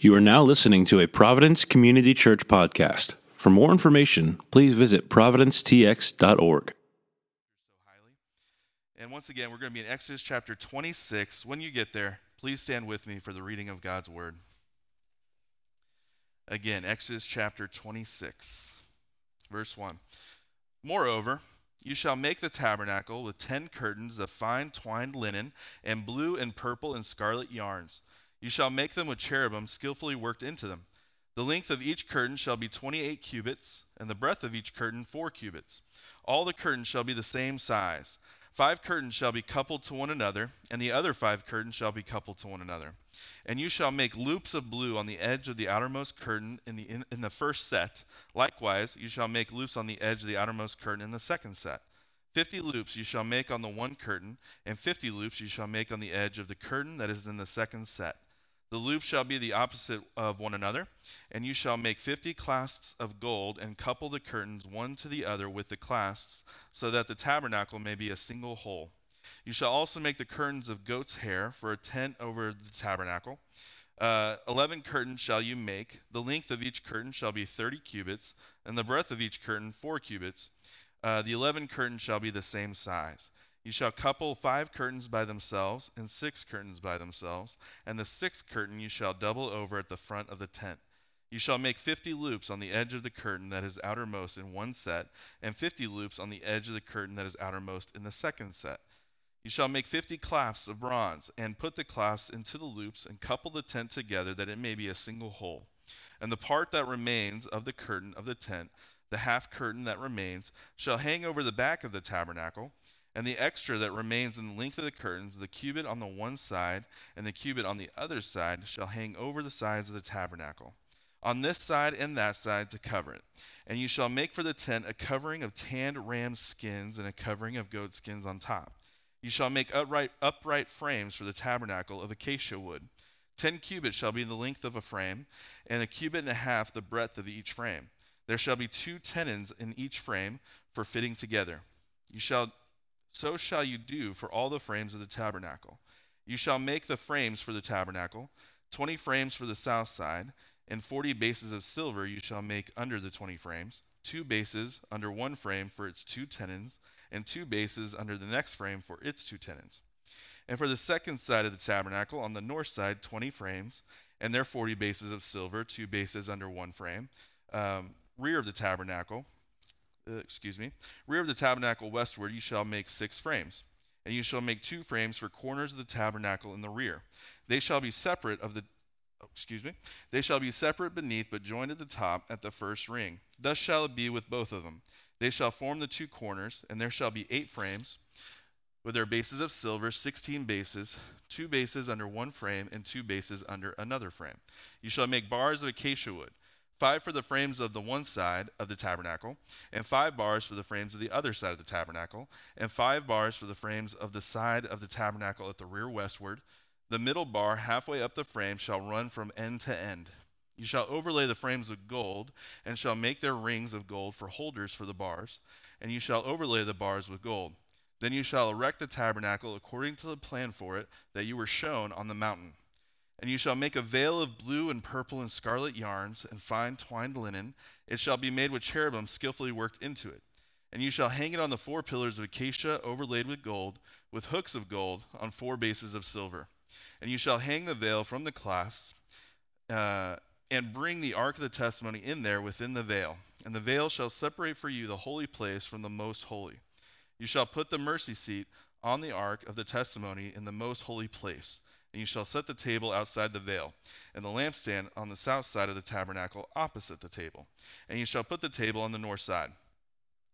You are now listening to a Providence Community Church podcast. For more information, please visit ProvidenceTX.org. And once again, we're going to be in Exodus chapter 26. When you get there, please stand with me for the reading of God's Word. Again, Exodus chapter 26, verse 1. Moreover, you shall make the tabernacle with 10 curtains of fine twined linen and blue and purple and scarlet yarns. You shall make them with cherubim skillfully worked into them. The length of each curtain shall be 28 cubits, and the breadth of each curtain 4 cubits. All the curtains shall be the same size. 5 curtains shall be coupled to one another, and the other 5 curtains shall be coupled to one another. And you shall make loops of blue on the edge of the outermost curtain in the first set. Likewise, you shall make loops on the edge of the outermost curtain in the second set. 50 loops you shall make on the one curtain, and 50 loops you shall make on the edge of the curtain that is in the second set. The loops shall be the opposite of one another, and you shall make 50 clasps of gold and couple the curtains one to the other with the clasps, so that the tabernacle may be a single whole. You shall also make the curtains of goat's hair for a tent over the tabernacle. 11 curtains shall you make. The length of each curtain shall be 30 cubits, and the breadth of each curtain 4 cubits. The 11 curtains shall be the same size. You shall couple 5 curtains by themselves and 6 curtains by themselves, and the 6th curtain you shall double over at the front of the tent. You shall make 50 loops on the edge of the curtain that is outermost in one set, and 50 loops on the edge of the curtain that is outermost in the second set. You shall make 50 clasps of bronze, and put the clasps into the loops, and couple the tent together that it may be a single whole. And the part that remains of the curtain of the tent, the half curtain that remains, shall hang over the back of the tabernacle, and the extra that remains in the length of the curtains, the cubit on the one side and the cubit on the other side, shall hang over the sides of the tabernacle, on this side and that side, to cover it. And you shall make for the tent a covering of tanned ram skins and a covering of goat skins on top. You shall make upright frames for the tabernacle of acacia wood. 10 cubits shall be the length of a frame, and 1.5 cubits the breadth of each frame. There shall be 2 tenons in each frame for fitting together. So shall you do for all the frames of the tabernacle. You shall make the frames for the tabernacle, 20 frames for the south side, and 40 bases of silver you shall make under the 20 frames, 2 bases under one frame for its 2 tenons, and 2 bases under the next frame for its 2 tenons. And for the second side of the tabernacle, on the north side, 20 frames, and their 40 bases of silver, 2 bases under one frame, rear of the tabernacle. Rear of the tabernacle westward you shall make 6 frames, and you shall make 2 frames for corners of the tabernacle in the rear. They shall be separate They shall be separate beneath, but joined at the top at the first ring. Thus shall it be with both of them. They shall form the 2 corners, and there shall be 8 frames with their bases of silver, 16 bases, 2 bases under one frame, and 2 bases under another frame. You shall make bars of acacia wood. 5 for the frames of the one side of the tabernacle, and 5 bars for the frames of the other side of the tabernacle, and 5 bars for the frames of the side of the tabernacle at the rear westward. The middle bar halfway up the frame shall run from end to end. You shall overlay the frames with gold, and shall make their rings of gold for holders for the bars, and you shall overlay the bars with gold. Then you shall erect the tabernacle according to the plan for it that you were shown on the mountain. And you shall make a veil of blue and purple and scarlet yarns and fine twined linen. It shall be made with cherubim skillfully worked into it. And you shall hang it on the 4 pillars of acacia overlaid with gold, with hooks of gold on 4 bases of silver. And you shall hang the veil from the clasps, and bring the ark of the testimony in there within the veil. And the veil shall separate for you the holy place from the most holy. You shall put the mercy seat on the ark of the testimony in the most holy place. And you shall set the table outside the veil, and the lampstand on the south side of the tabernacle opposite the table. And you shall put the table on the north side.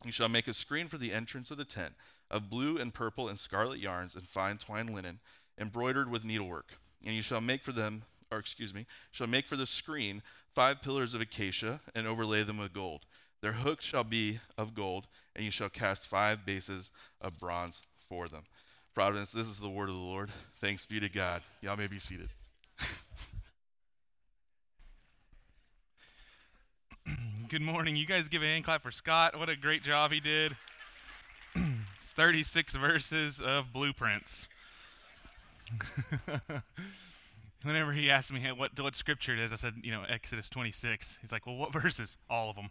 You shall make a screen for the entrance of the tent of blue and purple and scarlet yarns and fine twined linen, embroidered with needlework. And you shall make for the screen 5 pillars of acacia, and overlay them with gold. Their hooks shall be of gold, and you shall cast 5 bases of bronze for them. Providence, this is the word of the Lord. Thanks be to God. Y'all may be seated. Good morning. You guys give a hand clap for Scott. What a great job he did. It's 36 verses of blueprints. Whenever he asked me what scripture it is, I said, Exodus 26. He's like, well, what verses? All of them.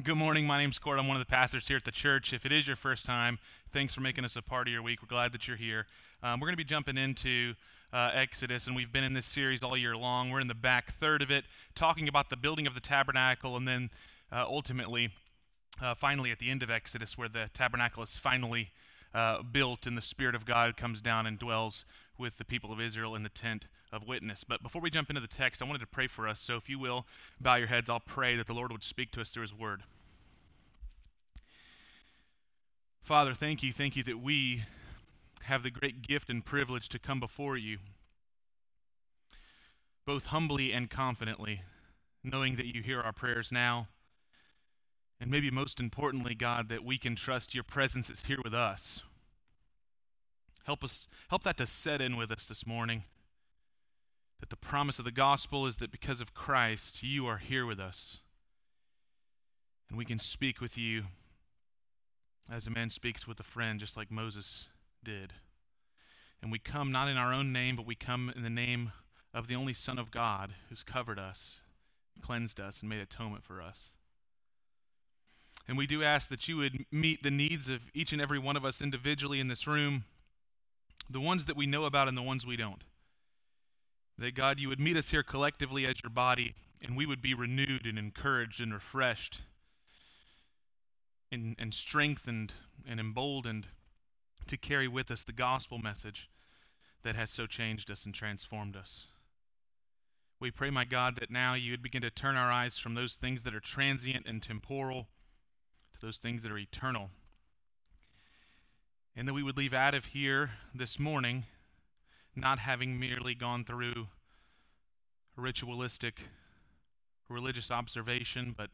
Good morning. My name's Kort. I'm one of the pastors here at the church. If it is your first time, thanks for making us a part of your week. We're glad that you're here. We're going to be jumping into Exodus, and we've been in this series all year long. We're in the back third of it, talking about the building of the tabernacle, and then finally at the end of Exodus, where the tabernacle is finally built and the Spirit of God comes down and dwells with the people of Israel in the tent of witness. But before we jump into the text, I wanted to pray for us. So if you will, bow your heads. I'll pray that the Lord would speak to us through his word. Father, thank you. Thank you that we have the great gift and privilege to come before you, both humbly and confidently, knowing that you hear our prayers now. And maybe most importantly, God, that we can trust your presence is here with us. Help that to set in with us this morning, that the promise of the gospel is that because of Christ, you are here with us. And we can speak with you as a man speaks with a friend, just like Moses did. And we come not in our own name, but we come in the name of the only Son of God who's covered us, cleansed us, and made atonement for us. And we do ask that you would meet the needs of each and every one of us individually in this room, the ones that we know about and the ones we don't. That, God, you would meet us here collectively as your body, and we would be renewed and encouraged and refreshed and strengthened and emboldened to carry with us the gospel message that has so changed us and transformed us. We pray, my God, that now you would begin to turn our eyes from those things that are transient and temporal, those things that are eternal. And that we would leave out of here this morning not having merely gone through ritualistic religious observation, but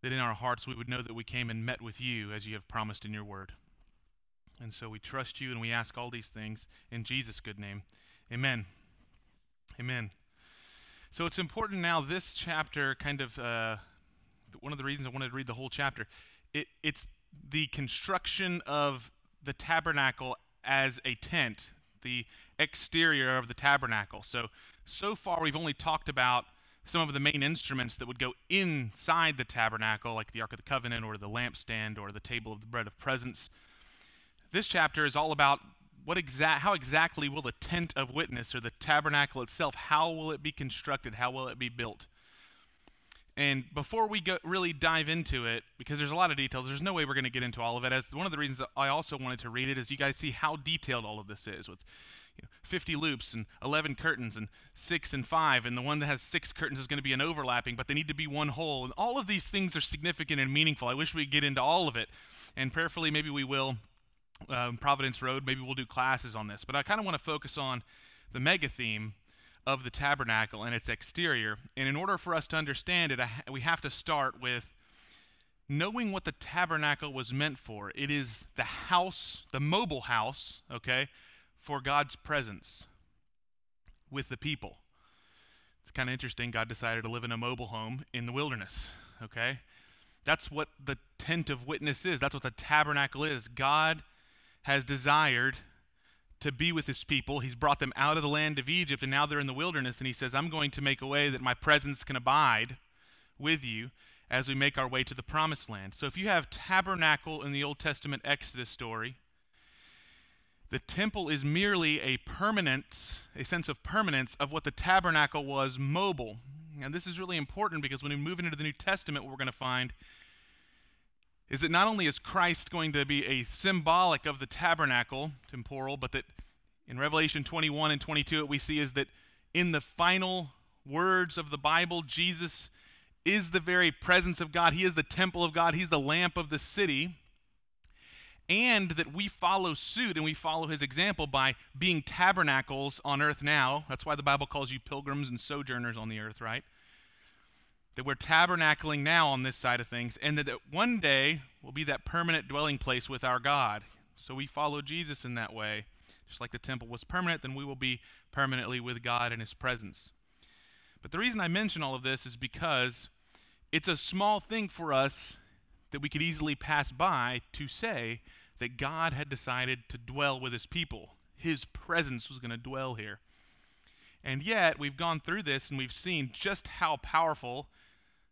that in our hearts we would know that we came and met with you as you have promised in your word. And so we trust you and we ask all these things in Jesus' good name. Amen. Amen. So it's important now, this chapter kind of... one of the reasons I wanted to read the whole chapter, it's the construction of the tabernacle as a tent, the exterior of the tabernacle. So far we've only talked about some of the main instruments that would go inside the tabernacle, like the Ark of the Covenant or the lampstand or the table of the bread of presence. This chapter is all about how exactly will the tent of witness or the tabernacle itself, how will it be constructed? How will it be built? And before we really dive into it, because there's a lot of details, there's no way we're going to get into all of it. As one of the reasons I also wanted to read it is you guys see how detailed all of this is with 50 loops and 11 curtains and 6 and 5. And the one that has 6 curtains is going to be an overlapping, but they need to be one whole. And all of these things are significant and meaningful. I wish we'd get into all of it. And prayerfully, maybe we will. Providence Road, maybe we'll do classes on this. But I kind of want to focus on the mega theme of the tabernacle and its exterior. And in order for us to understand it, we have to start with knowing what the tabernacle was meant for. It is the house, the mobile house, okay, for God's presence with the people. It's kind of interesting. God decided to live in a mobile home in the wilderness, okay? That's what the tent of witness is. That's what the tabernacle is. God has desired to be with his people. He's brought them out of the land of Egypt, and now they're in the wilderness, and he says, I'm going to make a way that my presence can abide with you as we make our way to the promised land. So if you have tabernacle in the Old Testament Exodus story, the temple is merely a sense of permanence of what the tabernacle was mobile. And this is really important because when we move into the New Testament, what we're going to find is that not only is Christ going to be a symbolic of the tabernacle, temporal, but that in Revelation 21 and 22, what we see is that in the final words of the Bible, Jesus is the very presence of God. He is the temple of God. He's the lamp of the city. And that we follow suit and we follow his example by being tabernacles on earth now. That's why the Bible calls you pilgrims and sojourners on the earth, right? That we're tabernacling now on this side of things, and that one day will be that permanent dwelling place with our God. So we follow Jesus in that way. Just like the temple was permanent, then we will be permanently with God in his presence. But the reason I mention all of this is because it's a small thing for us that we could easily pass by to say that God had decided to dwell with his people, His presence was going to dwell here. And yet, we've gone through this and we've seen just how powerful,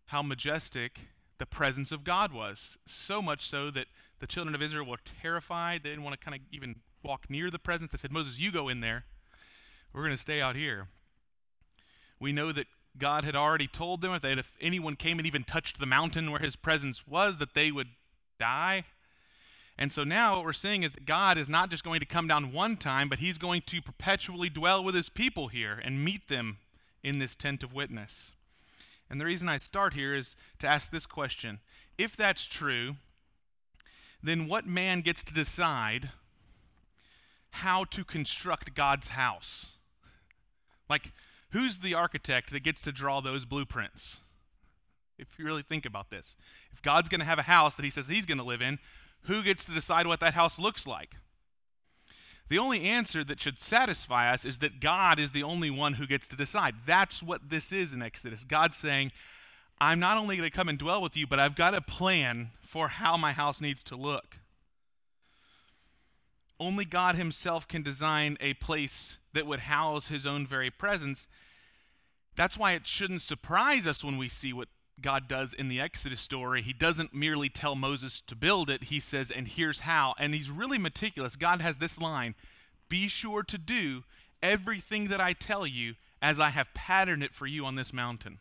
how majestic the presence of God was. So much so that the children of Israel were terrified. They didn't want to kind of even walk near the presence. They said, Moses, you go in there. We're going to stay out here. We know that God had already told them if anyone came and even touched the mountain where his presence was, that they would die. And so now what we're seeing is that God is not just going to come down one time, but he's going to perpetually dwell with his people here and meet them in this tent of witness. And the reason I start here is to ask this question. If that's true, then what man gets to decide how to construct God's house? Like, who's the architect that gets to draw those blueprints? If you really think about this. If God's going to have a house that he says he's going to live in, who gets to decide what that house looks like? The only answer that should satisfy us is that God is the only one who gets to decide. That's what this is in Exodus. God's saying, I'm not only going to come and dwell with you, but I've got a plan for how my house needs to look. Only God himself can design a place that would house his own very presence. That's why it shouldn't surprise us when we see what God does in the Exodus story. He doesn't merely tell Moses to build it. He says, and here's how. And he's really meticulous. God has this line, be sure to do everything that I tell you as I have patterned it for you on this mountain.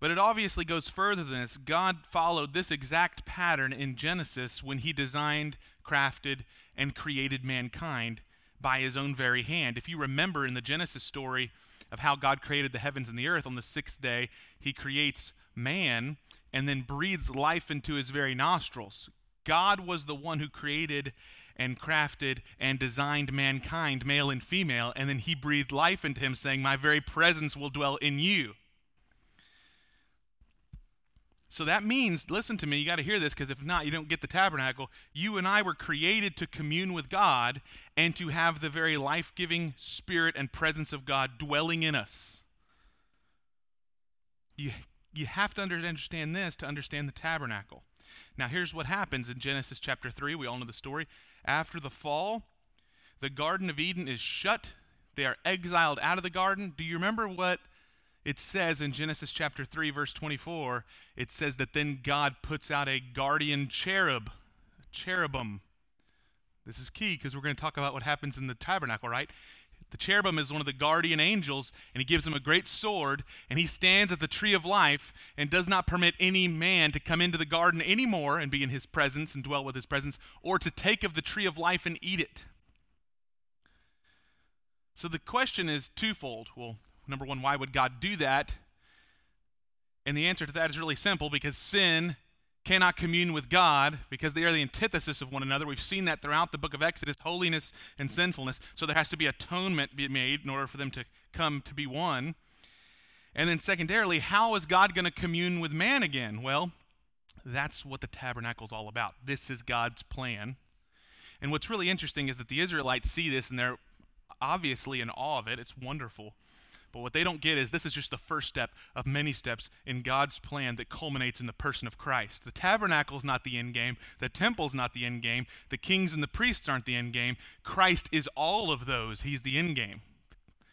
But it obviously goes further than this. God followed this exact pattern in Genesis when he designed, crafted, and created mankind by his own very hand. If you remember in the Genesis story, of how God created the heavens and the earth. On the sixth day, he creates man and then breathes life into his very nostrils. God was the one who created and crafted and designed mankind, male and female, and then he breathed life into him, saying, my very presence will dwell in you. So that means, listen to me, you got to hear this, because if not, you don't get the tabernacle. You and I were created to commune with God and to have the very life-giving spirit and presence of God dwelling in us. You have to understand this to understand the tabernacle. Now, here's what happens in Genesis chapter 3. We all know the story. After the fall, the Garden of Eden is shut. They are exiled out of the garden. Do you remember what it says in Genesis chapter 3, verse 24, it says that then God puts out a guardian cherub, a cherubim. This is key because we're going to talk about what happens in the tabernacle, right? The cherubim is one of the guardian angels, and he gives him a great sword, and he stands at the tree of life and does not permit any man to come into the garden anymore and be in his presence and dwell with his presence, or to take of the tree of life and eat it. So the question is twofold. Well, number one, why would God do that? And the answer to that is really simple, because sin cannot commune with God because they are the antithesis of one another. We've seen that throughout the book of Exodus, holiness and sinfulness. So there has to be atonement be made in order for them to come to be one. And then secondarily, how is God going to commune with man again? Well, that's what the tabernacle is all about. This is God's plan. And what's really interesting is that the Israelites see this and they're obviously in awe of it. It's wonderful. But what they don't get is this is just the first step of many steps in God's plan that culminates in the person of Christ. The tabernacle is not the end game. The temple is not the end game. The kings and the priests aren't the end game. Christ is all of those. He's the end game.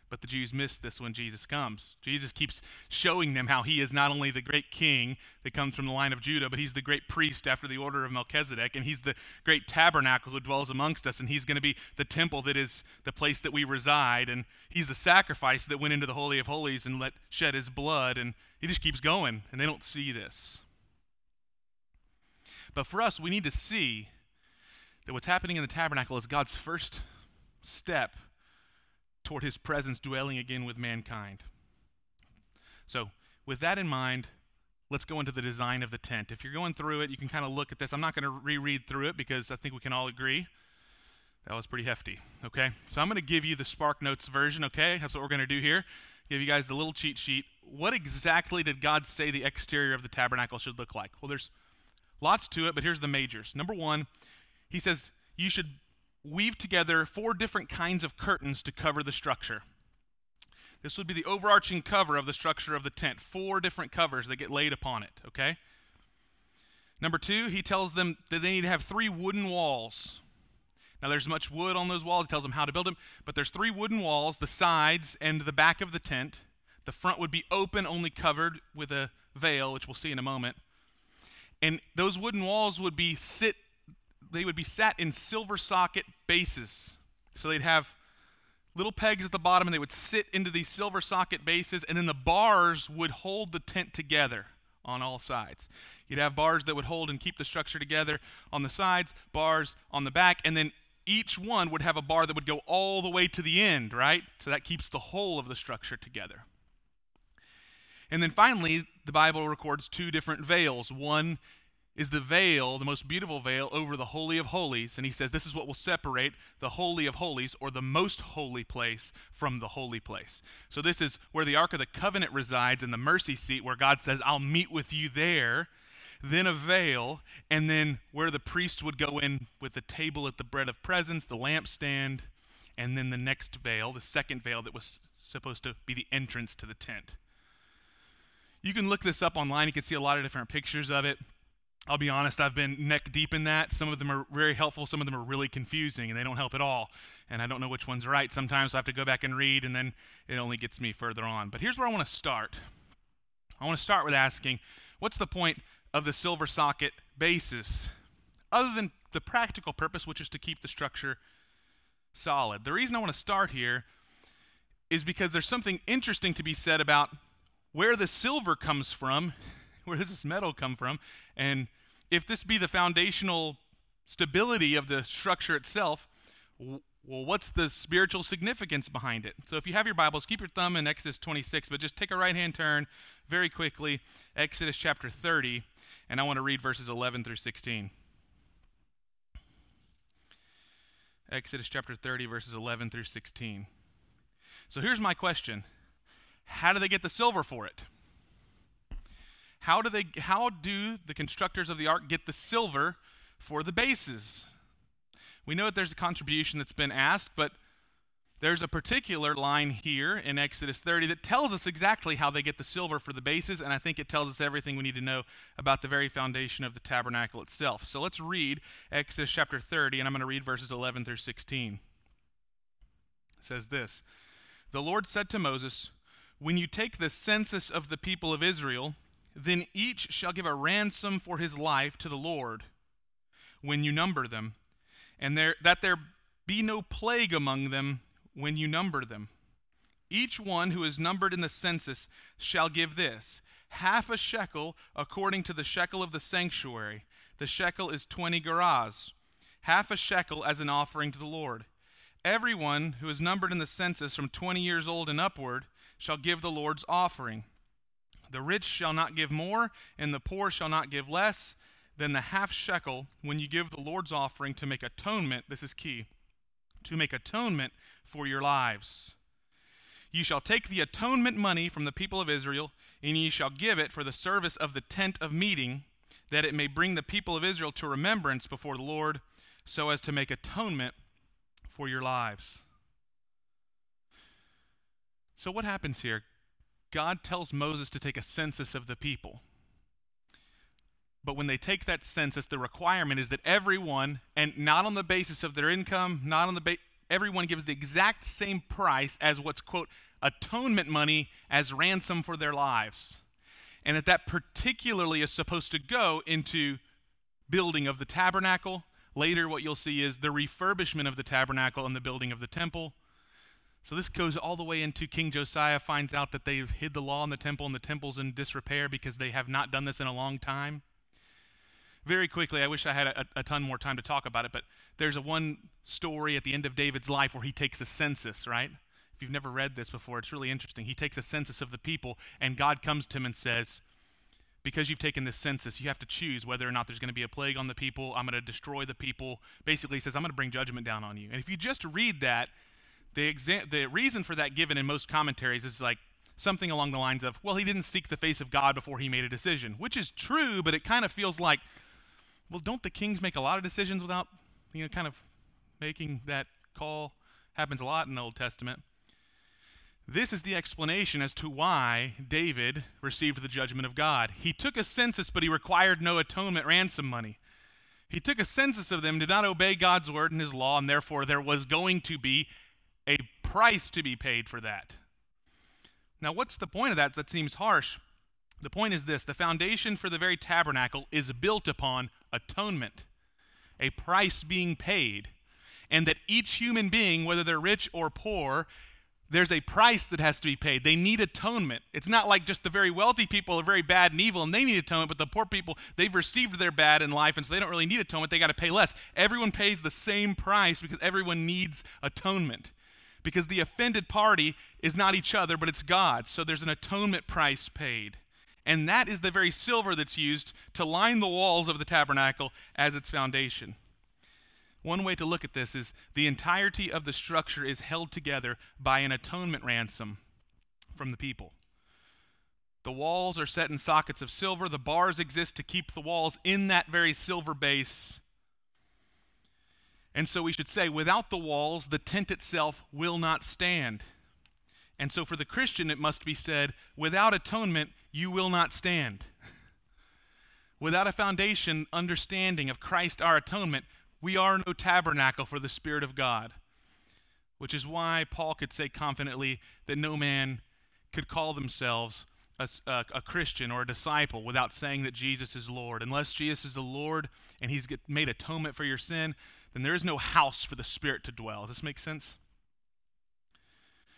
But the Jews miss this when Jesus comes. Jesus keeps showing them how he is not only the great king that comes from the line of Judah, but he's the great priest after the order of Melchizedek, and he's the great tabernacle who dwells amongst us, and he's going to be the temple that is the place that we reside, and he's the sacrifice that went into the Holy of Holies and shed his blood, and he just keeps going, and they don't see this. But for us, we need to see that what's happening in the tabernacle is God's first step toward his presence dwelling again with mankind. So with that in mind, let's go into the design of the tent. If you're going through it, you can kind of look at this. I'm not going to reread through it because I think we can all agree that was pretty hefty, okay? So I'm going to give you the Spark Notes version, okay? That's what we're going to do here. Give you guys the little cheat sheet. What exactly did God say the exterior of the tabernacle should look like? Well, there's lots to it, but here's the majors. Number one, he says you should weave together 4 different kinds of curtains to cover the structure. This would be the overarching cover of the structure of the tent. 4 different covers that get laid upon it, okay? Number 2, he tells them that they need to have 3 wooden walls. Now there's much wood on those walls. He tells them how to build them. But there's three wooden walls, the sides and the back of the tent. The front would be open, only covered with a veil, which we'll see in a moment. And those wooden walls would be sat in silver socket bases. So they'd have little pegs at the bottom, and they would sit into these silver socket bases, and then the bars would hold the tent together on all sides. You'd have bars that would hold and keep the structure together on the sides, bars on the back, and then each one would have a bar that would go all the way to the end, right? So that keeps the whole of the structure together. And then finally, the Bible records two different veils. One is the veil, the most beautiful veil, over the Holy of Holies. And he says this is what will separate the Holy of Holies, or the most holy place, from the holy place. So this is where the Ark of the Covenant resides, in the mercy seat, where God says, I'll meet with you there. Then a veil, and then where the priest would go in with the table at the bread of presence, the lampstand, and then the next veil, the second veil that was supposed to be the entrance to the tent. You can look this up online. You can see a lot of different pictures of it. I'll be honest, I've been neck deep in that. Some of them are very helpful. Some of them are really confusing, and they don't help at all. And I don't know which one's right. Sometimes I have to go back and read, and then it only gets me further on. But here's where I want to start. I want to start with asking, what's the point of the silver socket basis, other than the practical purpose, which is to keep the structure solid? The reason I want to start here is because there's something interesting to be said about where the silver comes from. Where does this metal come from? And if this be the foundational stability of the structure itself, well, what's the spiritual significance behind it? So if you have your Bibles, keep your thumb in Exodus 26, but just take a right-hand turn very quickly, Exodus chapter 30, and I want to read verses 11 through 16. Exodus chapter 30, verses 11 through 16. So here's my question. How do they get the silver for it? How do the constructors of the ark get the silver for the bases? We know that there's a contribution that's been asked, but there's a particular line here in Exodus 30 that tells us exactly how they get the silver for the bases, and I think it tells us everything we need to know about the very foundation of the tabernacle itself. So let's read Exodus chapter 30, and I'm going to read verses 11 through 16. It says this, "The Lord said to Moses, when you take the census of the people of Israel, then each shall give a ransom for his life to the Lord when you number them, and that there be no plague among them when you number them. Each one who is numbered in the census shall give this, half a shekel according to the shekel of the sanctuary. The shekel is 20 gerahs, half a shekel as an offering to the Lord. Everyone who is numbered in the census from 20 years old and upward shall give the Lord's offering. The rich shall not give more, and the poor shall not give less than the half shekel when you give the Lord's offering to make atonement," this is key, "to make atonement for your lives. You shall take the atonement money from the people of Israel, and ye shall give it for the service of the tent of meeting, that it may bring the people of Israel to remembrance before the Lord, so as to make atonement for your lives." So what happens here? God tells Moses to take a census of the people. But when they take that census, the requirement is that everyone, and not on the basis of their income, everyone gives the exact same price as what's, quote, atonement money as ransom for their lives. And that particularly is supposed to go into building of the tabernacle. Later what you'll see is the refurbishment of the tabernacle and the building of the temple. So this goes all the way into King Josiah finds out that they've hid the law in the temple, and the temple's in disrepair because they have not done this in a long time. Very quickly, I wish I had a ton more time to talk about it, but there's one story at the end of David's life where he takes a census, right? If you've never read this before, it's really interesting. He takes a census of the people, and God comes to him and says, because you've taken this census, you have to choose whether or not there's going to be a plague on the people. I'm going to destroy the people. Basically, he says, I'm going to bring judgment down on you. And if you just read that, the reason for that given in most commentaries is like something along the lines of, well, he didn't seek the face of God before he made a decision, which is true, but it kind of feels like, well, don't the kings make a lot of decisions without, kind of making that call? Happens a lot in the Old Testament. This is the explanation as to why David received the judgment of God. He took a census, but he required no atonement ransom money. He took a census of them, did not obey God's word and his law, and therefore there was going to be a price to be paid for that. Now, what's the point of that? That seems harsh. The point is this: the foundation for the very tabernacle is built upon atonement, a price being paid, and that each human being, whether they're rich or poor, there's a price that has to be paid. They need atonement. It's not like just the very wealthy people are very bad and evil and they need atonement, but the poor people, they've received their bad in life and so they don't really need atonement. They got to pay less. Everyone pays the same price because everyone needs atonement, because the offended party is not each other, but it's God. So there's an atonement price paid. And that is the very silver that's used to line the walls of the tabernacle as its foundation. One way to look at this is the entirety of the structure is held together by an atonement ransom from the people. The walls are set in sockets of silver. The bars exist to keep the walls in that very silver base. And so we should say, without the walls, the tent itself will not stand. And so for the Christian, it must be said, without atonement, you will not stand. Without a foundation, understanding of Christ, our atonement, we are no tabernacle for the Spirit of God, which is why Paul could say confidently that no man could call themselves a Christian or a disciple without saying that Jesus is Lord. Unless Jesus is the Lord and he's made atonement for your sin, then there is no house for the Spirit to dwell. Does this make sense?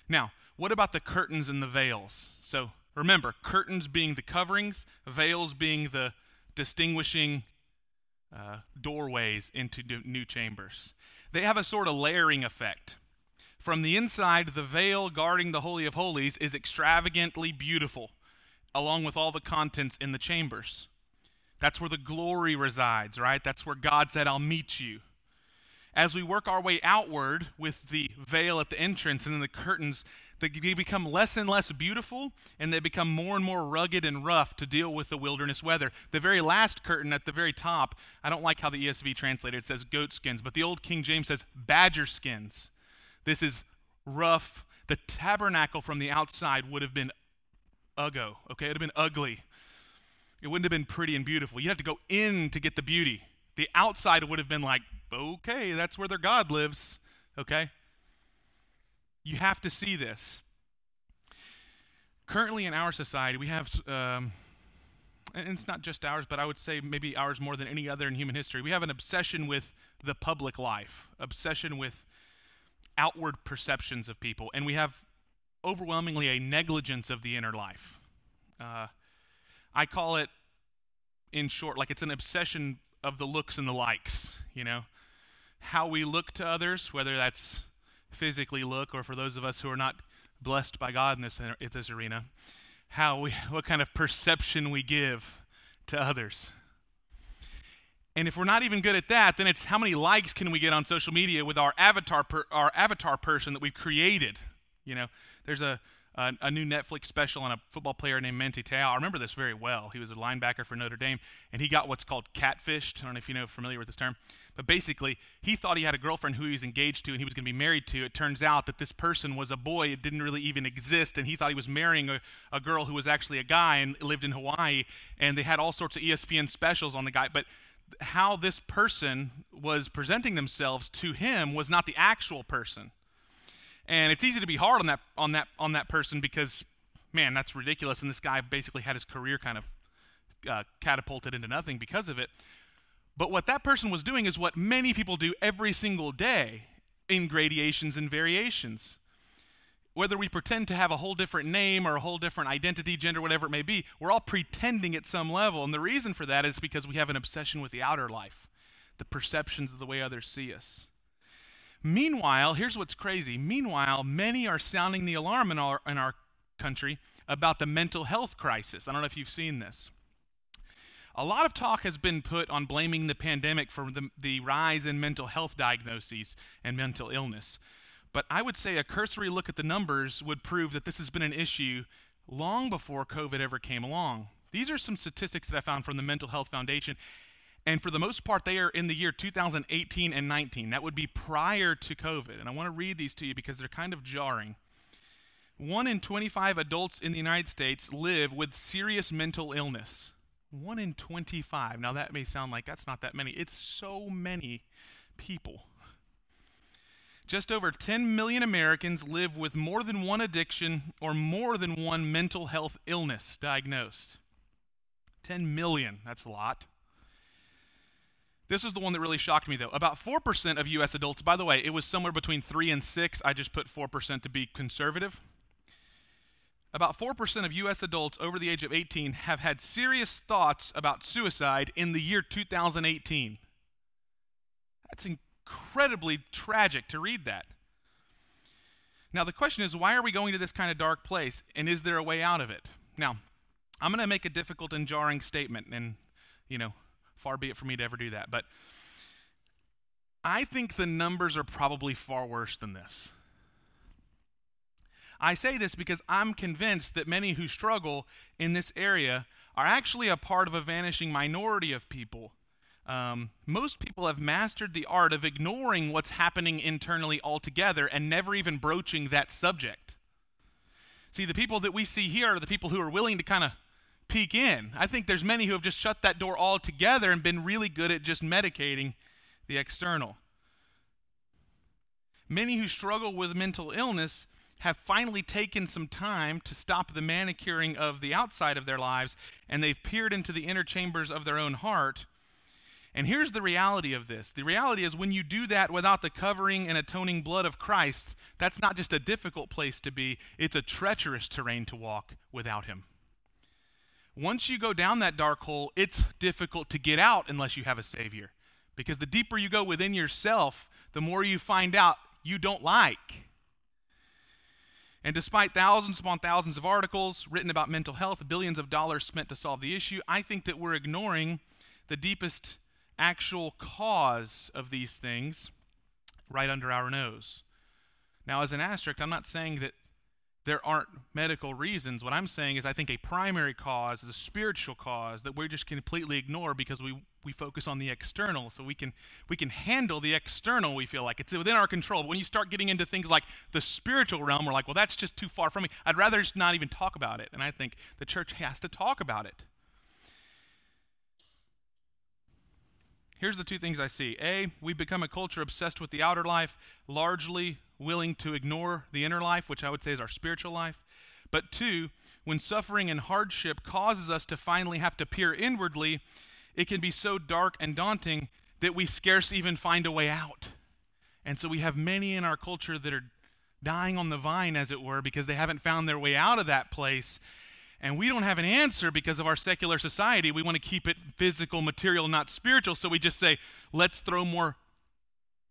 Now, what about the curtains and the veils? So remember, curtains being the coverings, veils being the distinguishing doorways into new chambers. They have a sort of layering effect. From the inside, the veil guarding the Holy of Holies is extravagantly beautiful, along with all the contents in the chambers. That's where the glory resides, right? That's where God said, I'll meet you. As we work our way outward with the veil at the entrance and then the curtains, they become less and less beautiful, and they become more and more rugged and rough to deal with the wilderness weather. The very last curtain at the very top, I don't like how the ESV translated it, says goat skins, but the old King James says badger skins. This is rough. The tabernacle from the outside would have been uggo, okay? It would have been ugly. It wouldn't have been pretty and beautiful. You'd have to go in to get the beauty. The outside would have been like, okay, that's where their God lives, okay? You have to see this. Currently in our society, we have, and it's not just ours, but I would say maybe ours more than any other in human history, we have an obsession with the public life, obsession with outward perceptions of people, and we have overwhelmingly a negligence of the inner life. I call it, in short, like it's an obsession of the looks and the likes, you know, how we look to others, whether that's physically look, or for those of us who are not blessed by God in this arena, what kind of perception we give to others. And if we're not even good at that, then it's how many likes can we get on social media with our avatar person that we've created. You know, there's a new Netflix special on a football player named Manti Te'o. I remember this very well. He was a linebacker for Notre Dame, and he got what's called catfished. I don't know if familiar with this term. But basically, he thought he had a girlfriend who he was engaged to and he was going to be married to. It turns out that this person was a boy. It didn't really even exist, and he thought he was marrying a girl who was actually a guy and lived in Hawaii, and they had all sorts of ESPN specials on the guy. But how this person was presenting themselves to him was not the actual person. And it's easy to be hard on that person because, man, that's ridiculous. And this guy basically had his career kind of catapulted into nothing because of it. But what that person was doing is what many people do every single day in gradations and variations. Whether we pretend to have a whole different name or a whole different identity, gender, whatever it may be, we're all pretending at some level. And the reason for that is because we have an obsession with the outer life, the perceptions of the way others see us. Meanwhile, here's what's crazy. Meanwhile, many are sounding the alarm in our country about the mental health crisis. I don't know if you've seen this. A lot of talk has been put on blaming the pandemic for the rise in mental health diagnoses and mental illness. But I would say a cursory look at the numbers would prove that this has been an issue long before COVID ever came along. These are some statistics that I found from the Mental Health Foundation. And for the most part, they are in the year 2018 and 19. That would be prior to COVID. And I want to read these to you because they're kind of jarring. 1 in 25 adults in the United States live with serious mental illness. One in 25. Now that may sound like that's not that many. It's so many people. Just over 10 million Americans live with more than one addiction or more than one mental health illness diagnosed. 10 million, that's a lot. This is the one that really shocked me, though. About 4% of U.S. adults, by the way, it was somewhere between 3 and 6. I just put 4% to be conservative. About 4% of U.S. adults over the age of 18 have had serious thoughts about suicide in the year 2018. That's incredibly tragic to read that. Now, the question is, why are we going to this kind of dark place, and is there a way out of it? Now, I'm going to make a difficult and jarring statement, and, far be it for me to ever do that, but I think the numbers are probably far worse than this. I say this because I'm convinced that many who struggle in this area are actually a part of a vanishing minority of people. Most people have mastered the art of ignoring what's happening internally altogether and never even broaching that subject. See, the people that we see here are the people who are willing to kind of peek in. I think there's many who have just shut that door altogether and been really good at just medicating the external. Many who struggle with mental illness have finally taken some time to stop the manicuring of the outside of their lives, and they've peered into the inner chambers of their own heart. And here's the reality of this. The reality is when you do that without the covering and atoning blood of Christ, that's not just a difficult place to be, it's a treacherous terrain to walk without him. Once you go down that dark hole, it's difficult to get out unless you have a Savior. Because the deeper you go within yourself, the more you find out you don't like. And despite thousands upon thousands of articles written about mental health, billions of dollars spent to solve the issue, I think that we're ignoring the deepest actual cause of these things right under our nose. Now, as an asterisk, I'm not saying that there aren't medical reasons. What I'm saying is I think a primary cause is a spiritual cause that we just completely ignore because we focus on the external. So we can handle the external, we feel like. It's within our control. But when you start getting into things like the spiritual realm, we're like, well, that's just too far from me. I'd rather just not even talk about it. And I think the church has to talk about it. Here's the two things I see. A, we've become a culture obsessed with the outer life, largely willing to ignore the inner life, which I would say is our spiritual life. But two, when suffering and hardship causes us to finally have to peer inwardly, it can be so dark and daunting that we scarce even find a way out. And so we have many in our culture that are dying on the vine, as it were, because they haven't found their way out of that place. And we don't have an answer because of our secular society. We want to keep it physical, material, not spiritual. So we just say, let's throw more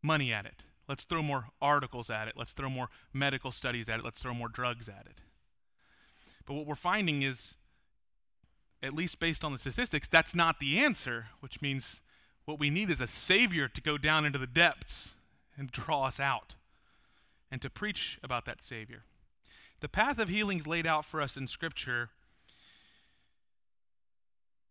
money at it. Let's throw more articles at it. Let's throw more medical studies at it. Let's throw more drugs at it. But what we're finding is, at least based on the statistics, that's not the answer, which means what we need is a Savior to go down into the depths and draw us out and to preach about that Savior. The path of healing is laid out for us in Scripture,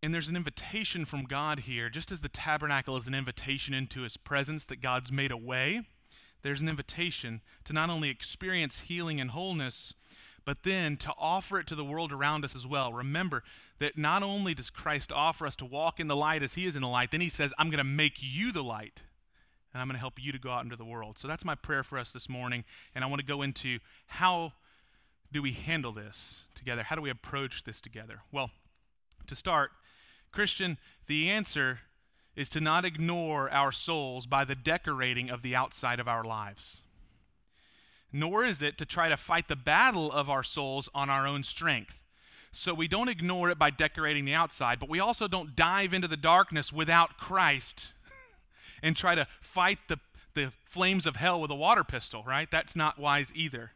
and there's an invitation from God here. Just as the tabernacle is an invitation into his presence that God's made a way, there's an invitation to not only experience healing and wholeness, but then to offer it to the world around us as well. Remember that not only does Christ offer us to walk in the light as he is in the light, then he says, I'm going to make you the light, and I'm going to help you to go out into the world. So that's my prayer for us this morning, and I want to go into how do we handle this together? How do we approach this together? Well, to start, Christian, the answer is to not ignore our souls by the decorating of the outside of our lives. Nor is it to try to fight the battle of our souls on our own strength. So we don't ignore it by decorating the outside, but we also don't dive into the darkness without Christ and try to fight the flames of hell with a water pistol, right? That's not wise either.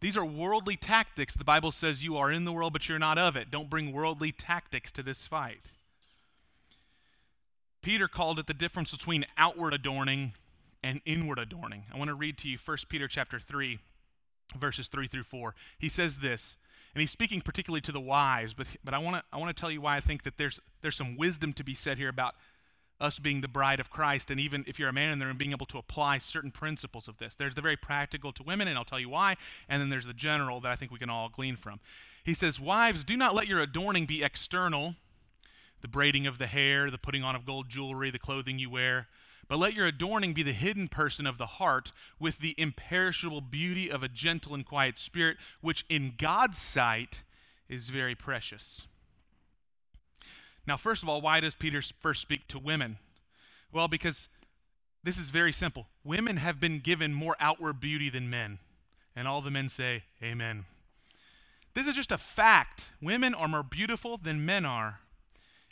These are worldly tactics. The Bible says you are in the world, but you're not of it. Don't bring worldly tactics to this fight. Peter called it the difference between outward adorning and inward adorning. I want to read to you 1 Peter chapter 3, verses 3 through 4. He says this, and he's speaking particularly to the wives, but I want to tell you why I think that there's some wisdom to be said here about us being the bride of Christ, and even if you're a man in the room, being able to apply certain principles of this. There's the very practical to women, and I'll tell you why, and then there's the general that I think we can all glean from. He says, wives, do not let your adorning be external, the braiding of the hair, the putting on of gold jewelry, the clothing you wear. But let your adorning be the hidden person of the heart with the imperishable beauty of a gentle and quiet spirit, which in God's sight is very precious. Now, first of all, why does Peter first speak to women? Well, because this is very simple. Women have been given more outward beauty than men. And all the men say, amen. This is just a fact. Women are more beautiful than men are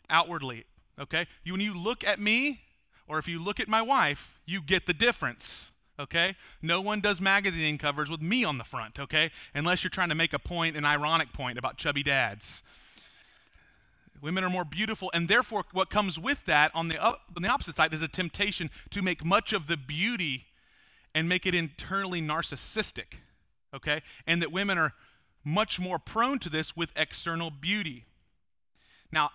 outwardly, okay? When you look at me, or if you look at my wife, you get the difference, okay? No one does magazine covers with me on the front, okay? Unless you're trying to make a point, an ironic point about chubby dads. Women are more beautiful, and therefore what comes with that on the opposite side is a temptation to make much of the beauty and make it internally narcissistic, okay? And that women are much more prone to this with external beauty. Now,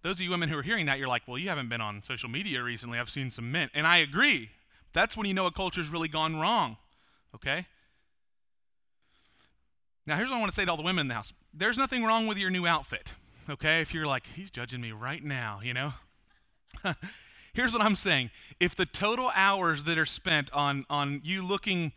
those of you women who are hearing that, you're like, well, you haven't been on social media recently. I've seen some men. And I agree. That's when you know a culture's really gone wrong, okay? Now, here's what I want to say to all the women in the house. There's nothing wrong with your new outfit, okay? If you're like, he's judging me right now, you know? Here's what I'm saying. If the total hours that are spent on you looking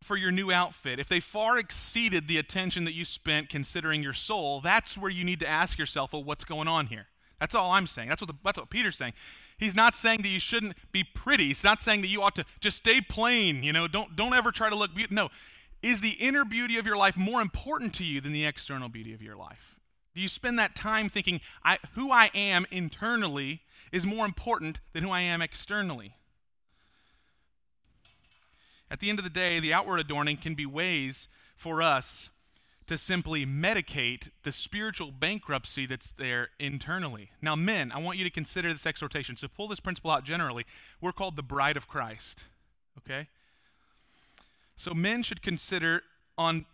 for your new outfit, if they far exceeded the attention that you spent considering your soul, that's where you need to ask yourself, well, what's going on here? That's all I'm saying. That's what Peter's saying. He's not saying that you shouldn't be pretty. He's not saying that you ought to just stay plain, you know, don't ever try to look beautiful. No. Is the inner beauty of your life more important to you than the external beauty of your life? Do you spend that time thinking, who I am internally is more important than who I am externally? At the end of the day, the outward adorning can be ways for us to simply medicate the spiritual bankruptcy that's there internally. Now, men, I want you to consider this exhortation. So pull this principle out generally. We're called the bride of Christ, okay? So men should consider on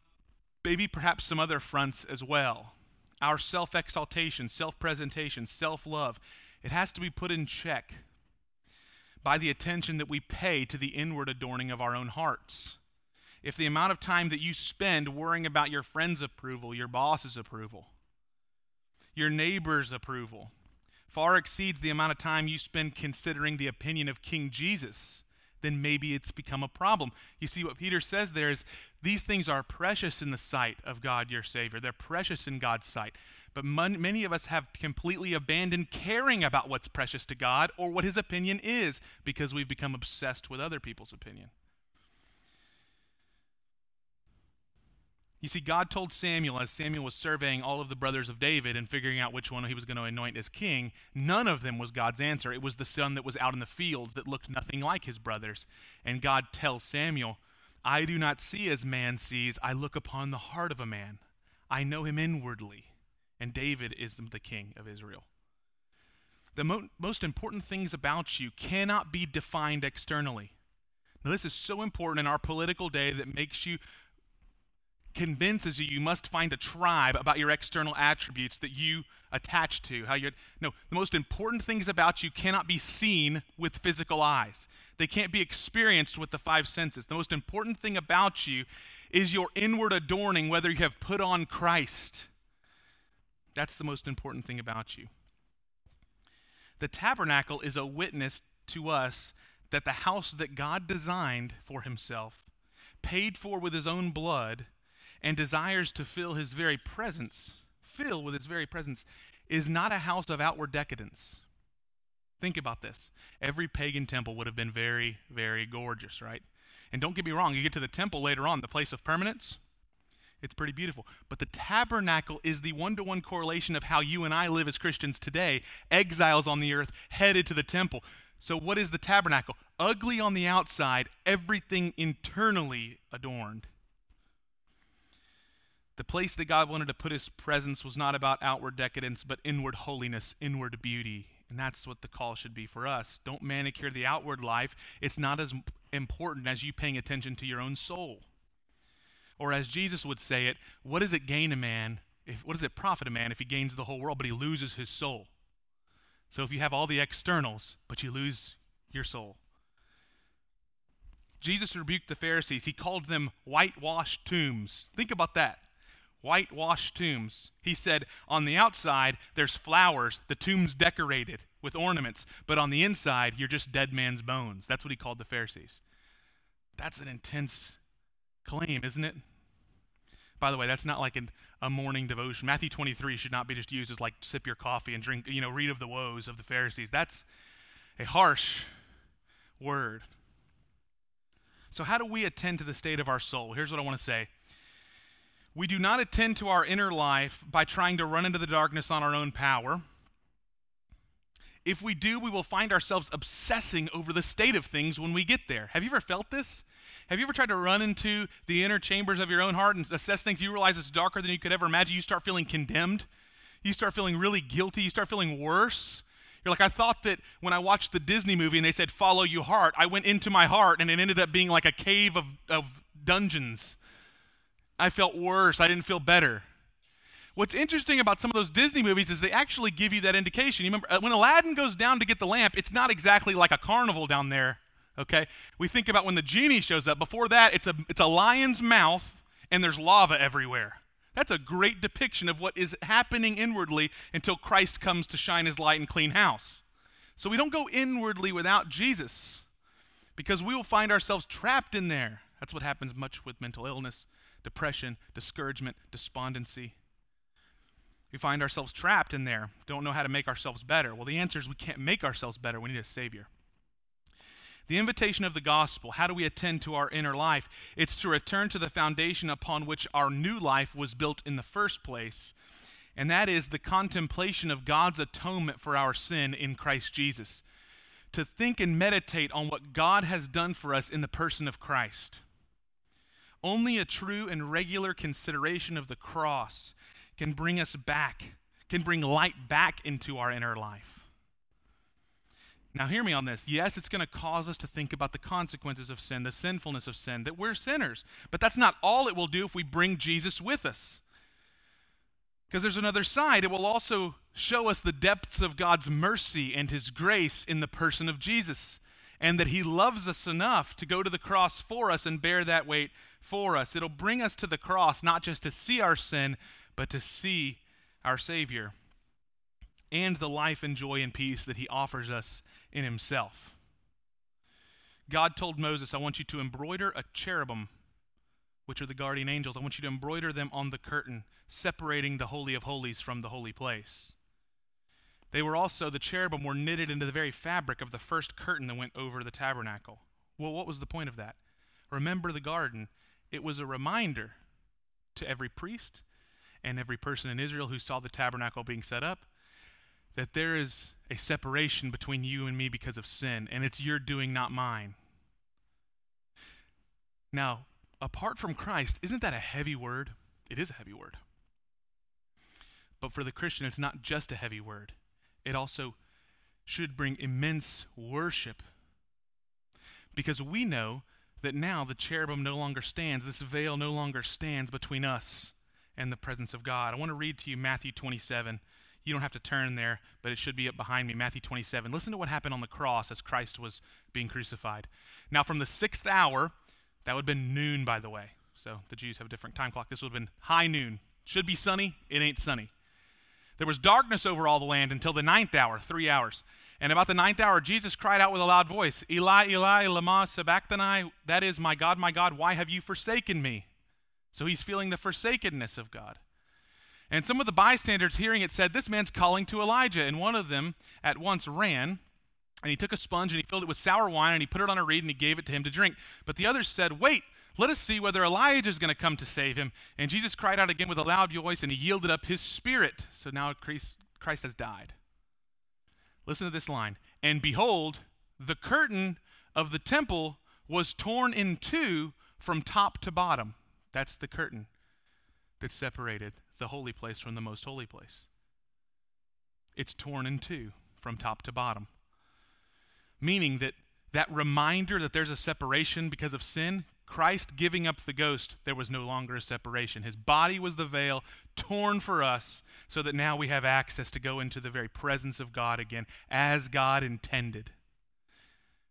maybe perhaps some other fronts as well. Our self-exaltation, self-presentation, self-love, it has to be put in check by the attention that we pay to the inward adorning of our own hearts. If the amount of time that you spend worrying about your friend's approval, your boss's approval, your neighbor's approval, far exceeds the amount of time you spend considering the opinion of King Jesus, then maybe it's become a problem. You see, what Peter says there is, these things are precious in the sight of God, your Savior. They're precious in God's sight. But many of us have completely abandoned caring about what's precious to God or what his opinion is because we've become obsessed with other people's opinion. You see, God told Samuel, as Samuel was surveying all of the brothers of David and figuring out which one he was going to anoint as king, none of them was God's answer. It was the son that was out in the fields that looked nothing like his brothers. And God tells Samuel, I do not see as man sees. I look upon the heart of a man. I know him inwardly. And David is the king of Israel. The most important things about you cannot be defined externally. Now, this is so important in our political day that convinces you must find a tribe about your external attributes that you attach to. The most important things about you cannot be seen with physical eyes. They can't be experienced with the five senses. The most important thing about you is your inward adorning, whether you have put on Christ. That's the most important thing about you. The tabernacle is a witness to us that the house that God designed for himself, paid for with his own blood, and desires to fill with his very presence, is not a house of outward decadence. Think about this. Every pagan temple would have been very, very gorgeous, right? And don't get me wrong, you get to the temple later on, the place of permanence, it's pretty beautiful. But the tabernacle is the one-to-one correlation of how you and I live as Christians today, exiles on the earth, headed to the temple. So what is the tabernacle? Ugly on the outside, everything internally adorned. The place that God wanted to put his presence was not about outward decadence, but inward holiness, inward beauty. And that's what the call should be for us. Don't manicure the outward life. It's not as important as you paying attention to your own soul. Or as Jesus would say it, what does it profit a man if he gains the whole world but he loses his soul? So if you have all the externals, but you lose your soul. Jesus rebuked the Pharisees. He called them whitewashed tombs. Think about that. whitewashed tombs. He said, on the outside, there's flowers, the tomb's decorated with ornaments, but on the inside, you're just dead man's bones. That's what he called the Pharisees. That's an intense claim, isn't it? By the way, that's not like a morning devotion. Matthew 23 should not be just used as like sip your coffee and drink, read of the woes of the Pharisees. That's a harsh word. So how do we attend to the state of our soul? Here's what I want to say. We do not attend to our inner life by trying to run into the darkness on our own power. If we do, we will find ourselves obsessing over the state of things when we get there. Have you ever felt this? Have you ever tried to run into the inner chambers of your own heart and assess things? You realize it's darker than you could ever imagine. You start feeling condemned. You start feeling really guilty. You start feeling worse. You're like, I thought that when I watched the Disney movie and they said, follow your heart, I went into my heart and it ended up being like a cave of dungeons. I felt worse. I didn't feel better. What's interesting about some of those Disney movies is they actually give you that indication. You remember, when Aladdin goes down to get the lamp, it's not exactly like a carnival down there, okay? We think about when the genie shows up. Before that, it's a lion's mouth and there's lava everywhere. That's a great depiction of what is happening inwardly until Christ comes to shine his light and clean house. So we don't go inwardly without Jesus because we will find ourselves trapped in there. That's what happens much with mental illness, depression, discouragement, despondency. We find ourselves trapped in there, don't know how to make ourselves better. Well, the answer is we can't make ourselves better. We need a Savior. The invitation of the gospel, how do we attend to our inner life? It's to return to the foundation upon which our new life was built in the first place, and that is the contemplation of God's atonement for our sin in Christ Jesus. To think and meditate on what God has done for us in the person of Christ. Only a true and regular consideration of the cross can bring us back, can bring light back into our inner life. Now hear me on this. Yes, it's going to cause us to think about the consequences of sin, the sinfulness of sin, that we're sinners. But that's not all it will do if we bring Jesus with us. Because there's another side. It will also show us the depths of God's mercy and his grace in the person of Jesus. And that he loves us enough to go to the cross for us and bear that weight for us. It'll bring us to the cross, not just to see our sin, but to see our Savior and the life and joy and peace that he offers us in himself. God told Moses, I want you to embroider a cherubim, which are the guardian angels. I want you to embroider them on the curtain, separating the Holy of Holies from the holy place. They were also, the cherubim were knitted into the very fabric of the first curtain that went over the tabernacle. Well, what was the point of that? Remember the garden. It was a reminder to every priest and every person in Israel who saw the tabernacle being set up that there is a separation between you and me because of sin, and it's your doing, not mine. Now, apart from Christ, isn't that a heavy word? It is a heavy word. But for the Christian, it's not just a heavy word. It also should bring immense worship because we know that now the cherubim no longer stands, this veil no longer stands between us and the presence of God. I want to read to you Matthew 27. You don't have to turn there, but it should be up behind me, Matthew 27. Listen to what happened on the cross as Christ was being crucified. Now from the 6th hour, that would have been noon, by the way. So the Jews have a different time clock. This would have been high noon. Should be sunny, it ain't sunny. There was darkness over all the land until the 9th hour, 3 hours. And about the 9th hour, Jesus cried out with a loud voice, Eli, Eli, lama sabachthani, that is, my God, why have you forsaken me? So he's feeling the forsakenness of God. And some of the bystanders hearing it said, this man's calling to Elijah. And one of them at once ran, and he took a sponge and he filled it with sour wine and he put it on a reed and he gave it to him to drink. But the others said, wait, let us see whether Elijah is going to come to save him. And Jesus cried out again with a loud voice and he yielded up his spirit. So now Christ has died. Listen to this line. And behold, the curtain of the temple was torn in two from top to bottom. That's the curtain that separated the holy place from the most holy place. It's torn in two from top to bottom. Meaning that reminder that there's a separation because of sin, Christ giving up the ghost, there was no longer a separation. His body was the veil torn for us so that now we have access to go into the very presence of God again as God intended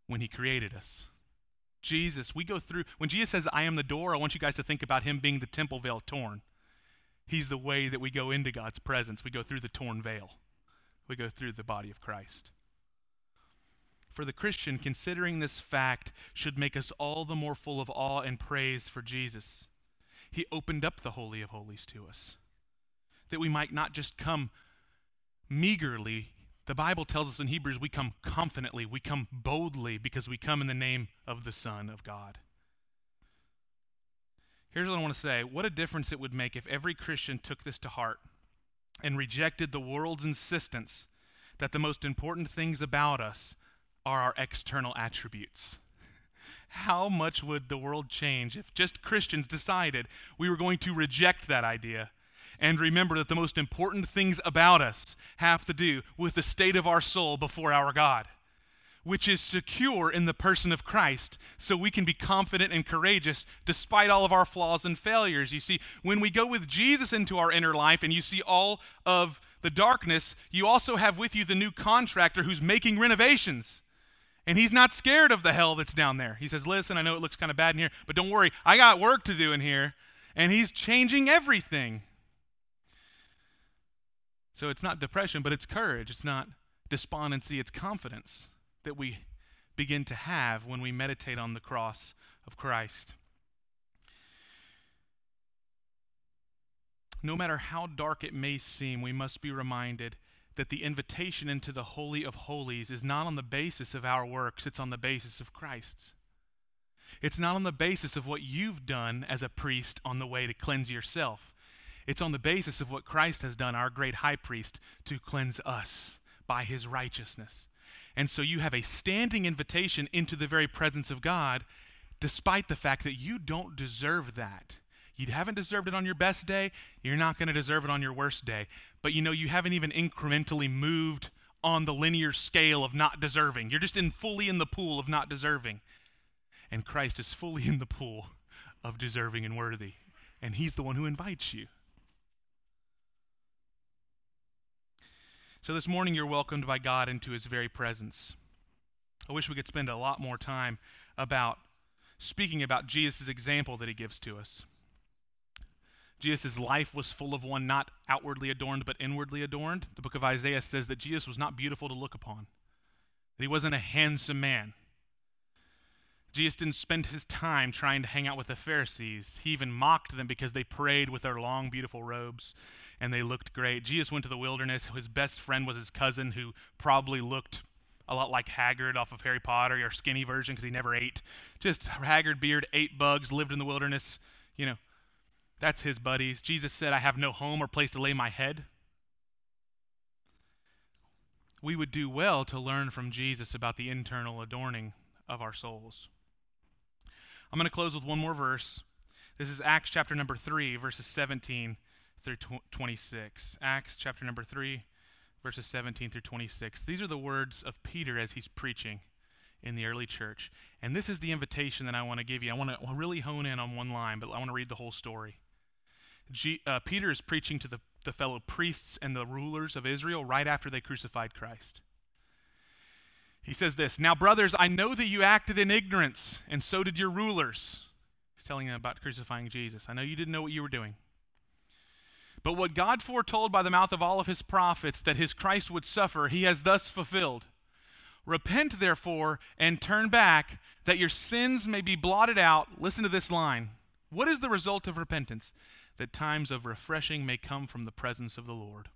when he created us. Jesus, we go through, when Jesus says, I am the door, I want you guys to think about him being the temple veil torn. He's the way that we go into God's presence. We go through the torn veil. We go through the body of Christ. For the Christian, considering this fact should make us all the more full of awe and praise for Jesus. He opened up the Holy of Holies to us, that we might not just come meagerly. The Bible tells us in Hebrews we come confidently, we come boldly, because we come in the name of the Son of God. Here's what I want to say. What a difference it would make if every Christian took this to heart and rejected the world's insistence that the most important things about us are our external attributes. How much would the world change if just Christians decided we were going to reject that idea and remember that the most important things about us have to do with the state of our soul before our God, which is secure in the person of Christ, so we can be confident and courageous despite all of our flaws and failures. You see, when we go with Jesus into our inner life and you see all of the darkness, you also have with you the new contractor who's making renovations. And he's not scared of the hell that's down there. He says, listen, I know it looks kind of bad in here, but don't worry, I got work to do in here. And he's changing everything. So it's not depression, but it's courage. It's not despondency, it's confidence that we begin to have when we meditate on the cross of Christ. No matter how dark it may seem, we must be reminded that the invitation into the Holy of Holies is not on the basis of our works, it's on the basis of Christ's. It's not on the basis of what you've done as a priest on the way to cleanse yourself. It's on the basis of what Christ has done, our great high priest, to cleanse us by his righteousness. And so you have a standing invitation into the very presence of God, despite the fact that you don't deserve that. You haven't deserved it on your best day. You're not going to deserve it on your worst day. But you know, you haven't even incrementally moved on the linear scale of not deserving. You're just fully in the pool of not deserving. And Christ is fully in the pool of deserving and worthy. And he's the one who invites you. So this morning, you're welcomed by God into his very presence. I wish we could spend a lot more time about speaking about Jesus' example that he gives to us. Jesus' life was full of one not outwardly adorned, but inwardly adorned. The book of Isaiah says that Jesus was not beautiful to look upon, that he wasn't a handsome man. Jesus didn't spend his time trying to hang out with the Pharisees. He even mocked them because they prayed with their long, beautiful robes, and they looked great. Jesus went to the wilderness. His best friend was his cousin, who probably looked a lot like Hagrid off of Harry Potter, or skinny version, because he never ate. Just Hagrid beard, ate bugs, lived in the wilderness. You know, that's his buddies. Jesus said, I have no home or place to lay my head. We would do well to learn from Jesus about the internal adorning of our souls. I'm going to close with one more verse. This is Acts chapter number 3, verses 17 through 26. Acts chapter number 3, verses 17 through 26. These are the words of Peter as he's preaching in the early church. And this is the invitation that I want to give you. I want to really hone in on one line, but I want to read the whole story. Peter is preaching to the fellow priests and the rulers of Israel right after they crucified Christ. He says this, now brothers, I know that you acted in ignorance, and so did your rulers. He's telling them about crucifying Jesus. I know you didn't know what you were doing. But what God foretold by the mouth of all of his prophets, that his Christ would suffer, he has thus fulfilled. Repent, therefore, and turn back, that your sins may be blotted out. Listen to this line. What is the result of repentance? That times of refreshing may come from the presence of the Lord.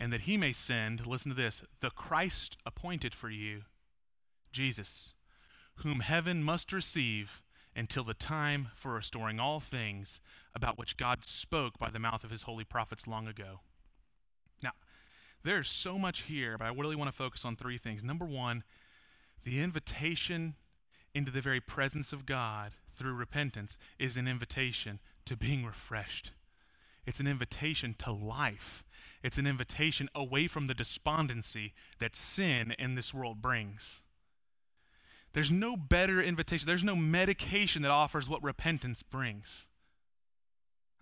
And that he may send, listen to this, the Christ appointed for you, Jesus, whom heaven must receive until the time for restoring all things, about which God spoke by the mouth of his holy prophets long ago. Now, there's so much here, but I really want to focus on three things. Number one, the invitation into the very presence of God through repentance is an invitation to being refreshed. It's an invitation to life. It's an invitation away from the despondency that sin in this world brings. There's no better invitation. There's no medication that offers what repentance brings.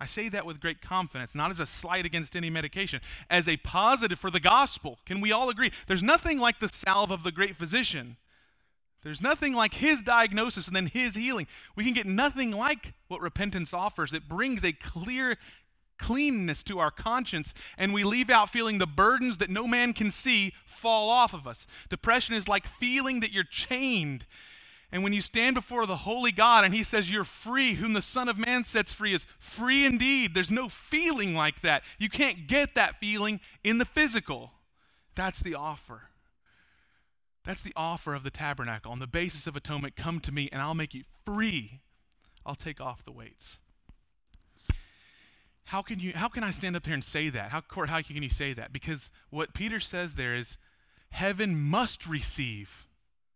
I say that with great confidence, not as a slight against any medication, as a positive for the gospel. Can we all agree? There's nothing like the salve of the great physician There's nothing like his diagnosis and then his healing. We can get nothing like what repentance offers. It brings a clear cleanness to our conscience, and we leave out feeling the burdens that no man can see fall off of us. Depression is like feeling that you're chained. And when you stand before the holy God and he says you're free, whom the Son of Man sets free is free indeed. There's no feeling like that. You can't get that feeling in the physical. That's the offer. That's the offer of the tabernacle. On the basis of atonement, come to me and I'll make you free. I'll take off the weights. How can I stand up here and say that? How can you say that? Because what Peter says there is heaven must receive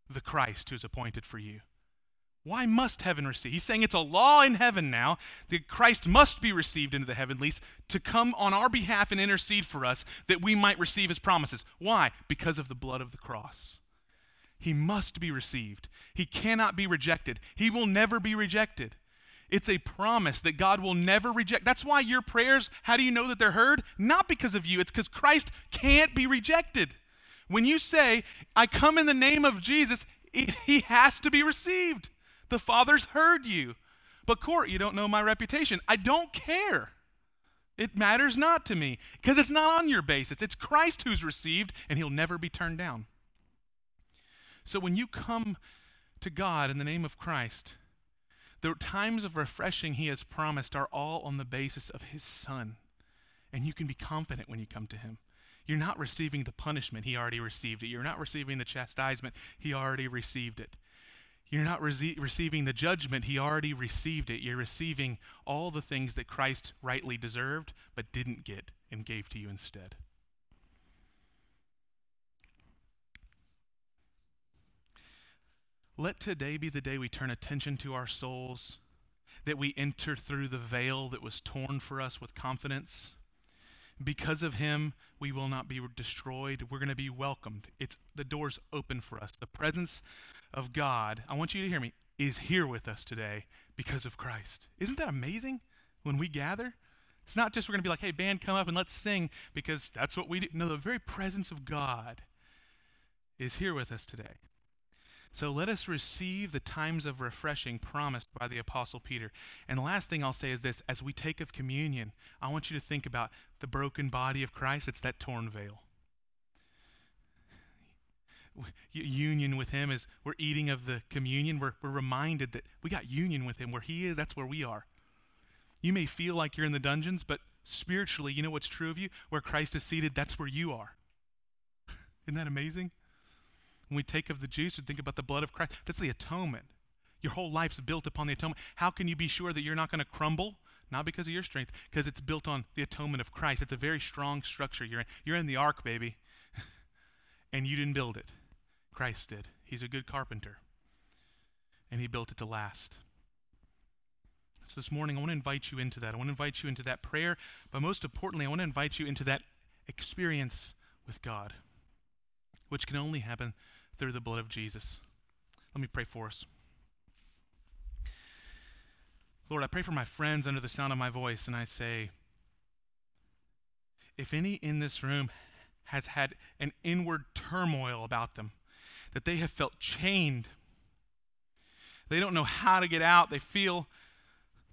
the Christ who's appointed for you. Why must heaven receive? He's saying it's a law in heaven now that Christ must be received into the heavenlies to come on our behalf and intercede for us that we might receive his promises. Why? Because of the blood of the cross. He must be received. He cannot be rejected. He will never be rejected. It's a promise that God will never reject. That's why your prayers, how do you know that they're heard? Not because of you. It's because Christ can't be rejected. When you say, I come in the name of Jesus, he has to be received. The Father's heard you. But Kort, you don't know my reputation. I don't care. It matters not to me because it's not on your basis. It's Christ who's received, and he'll never be turned down. So when you come to God in the name of Christ, the times of refreshing he has promised are all on the basis of his Son. And you can be confident when you come to him. You're not receiving the punishment, he already received it. You're not receiving the chastisement, he already received it. You're not receiving the judgment, he already received it. You're receiving all the things that Christ rightly deserved but didn't get and gave to you instead. Let today be the day we turn attention to our souls, that we enter through the veil that was torn for us with confidence. Because of him, we will not be destroyed. We're going to be welcomed. The door's open for us. The presence of God, I want you to hear me, is here with us today because of Christ. Isn't that amazing when we gather? It's not just we're going to be like, hey, band, come up and let's sing because that's what we do. No, the very presence of God is here with us today. So let us receive the times of refreshing promised by the Apostle Peter. And the last thing I'll say is this. As we take of communion, I want you to think about the broken body of Christ. It's that torn veil. Union with him is we're eating of the communion. We're reminded that we got union with him. Where he is, that's where we are. You may feel like you're in the dungeons, but spiritually, you know what's true of you? Where Christ is seated, that's where you are. Isn't that amazing? When we take of the juice and think about the blood of Christ, that's the atonement. Your whole life's built upon the atonement. How can you be sure that you're not going to crumble? Not because of your strength, because it's built on the atonement of Christ. It's a very strong structure you're in. You're in the ark, baby, and you didn't build it. Christ did. He's a good carpenter, and he built it to last. So this morning, I want to invite you into that. I want to invite you into that prayer, but most importantly, I want to invite you into that experience with God, which can only happen through the blood of Jesus. Let me pray for us. Lord, I pray for my friends under the sound of my voice, and I say, if any in this room has had an inward turmoil about them, that they have felt chained, they don't know how to get out, they feel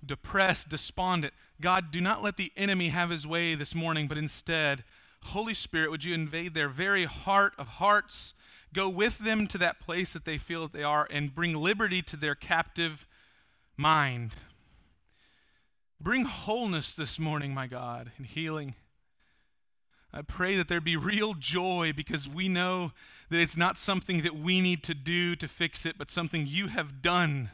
depressed, despondent, God, do not let the enemy have his way this morning, but instead, Holy Spirit, would you invade their very heart of hearts? Go with them to that place that they feel that they are and bring liberty to their captive mind. Bring wholeness this morning, my God, and healing. I pray that there be real joy because we know that it's not something that we need to do to fix it, but something you have done.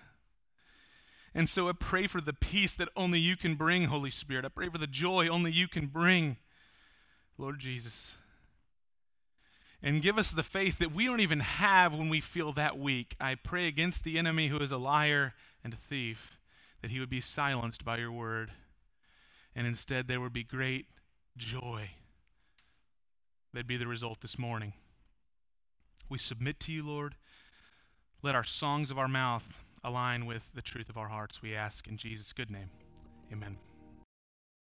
And so I pray for the peace that only you can bring, Holy Spirit. I pray for the joy only you can bring, Lord Jesus. And give us the faith that we don't even have when we feel that weak. I pray against the enemy who is a liar and a thief, that he would be silenced by your word, and instead there would be great joy. That'd be the result this morning. We submit to you, Lord. Let our songs of our mouth align with the truth of our hearts, we ask in Jesus' good name. Amen.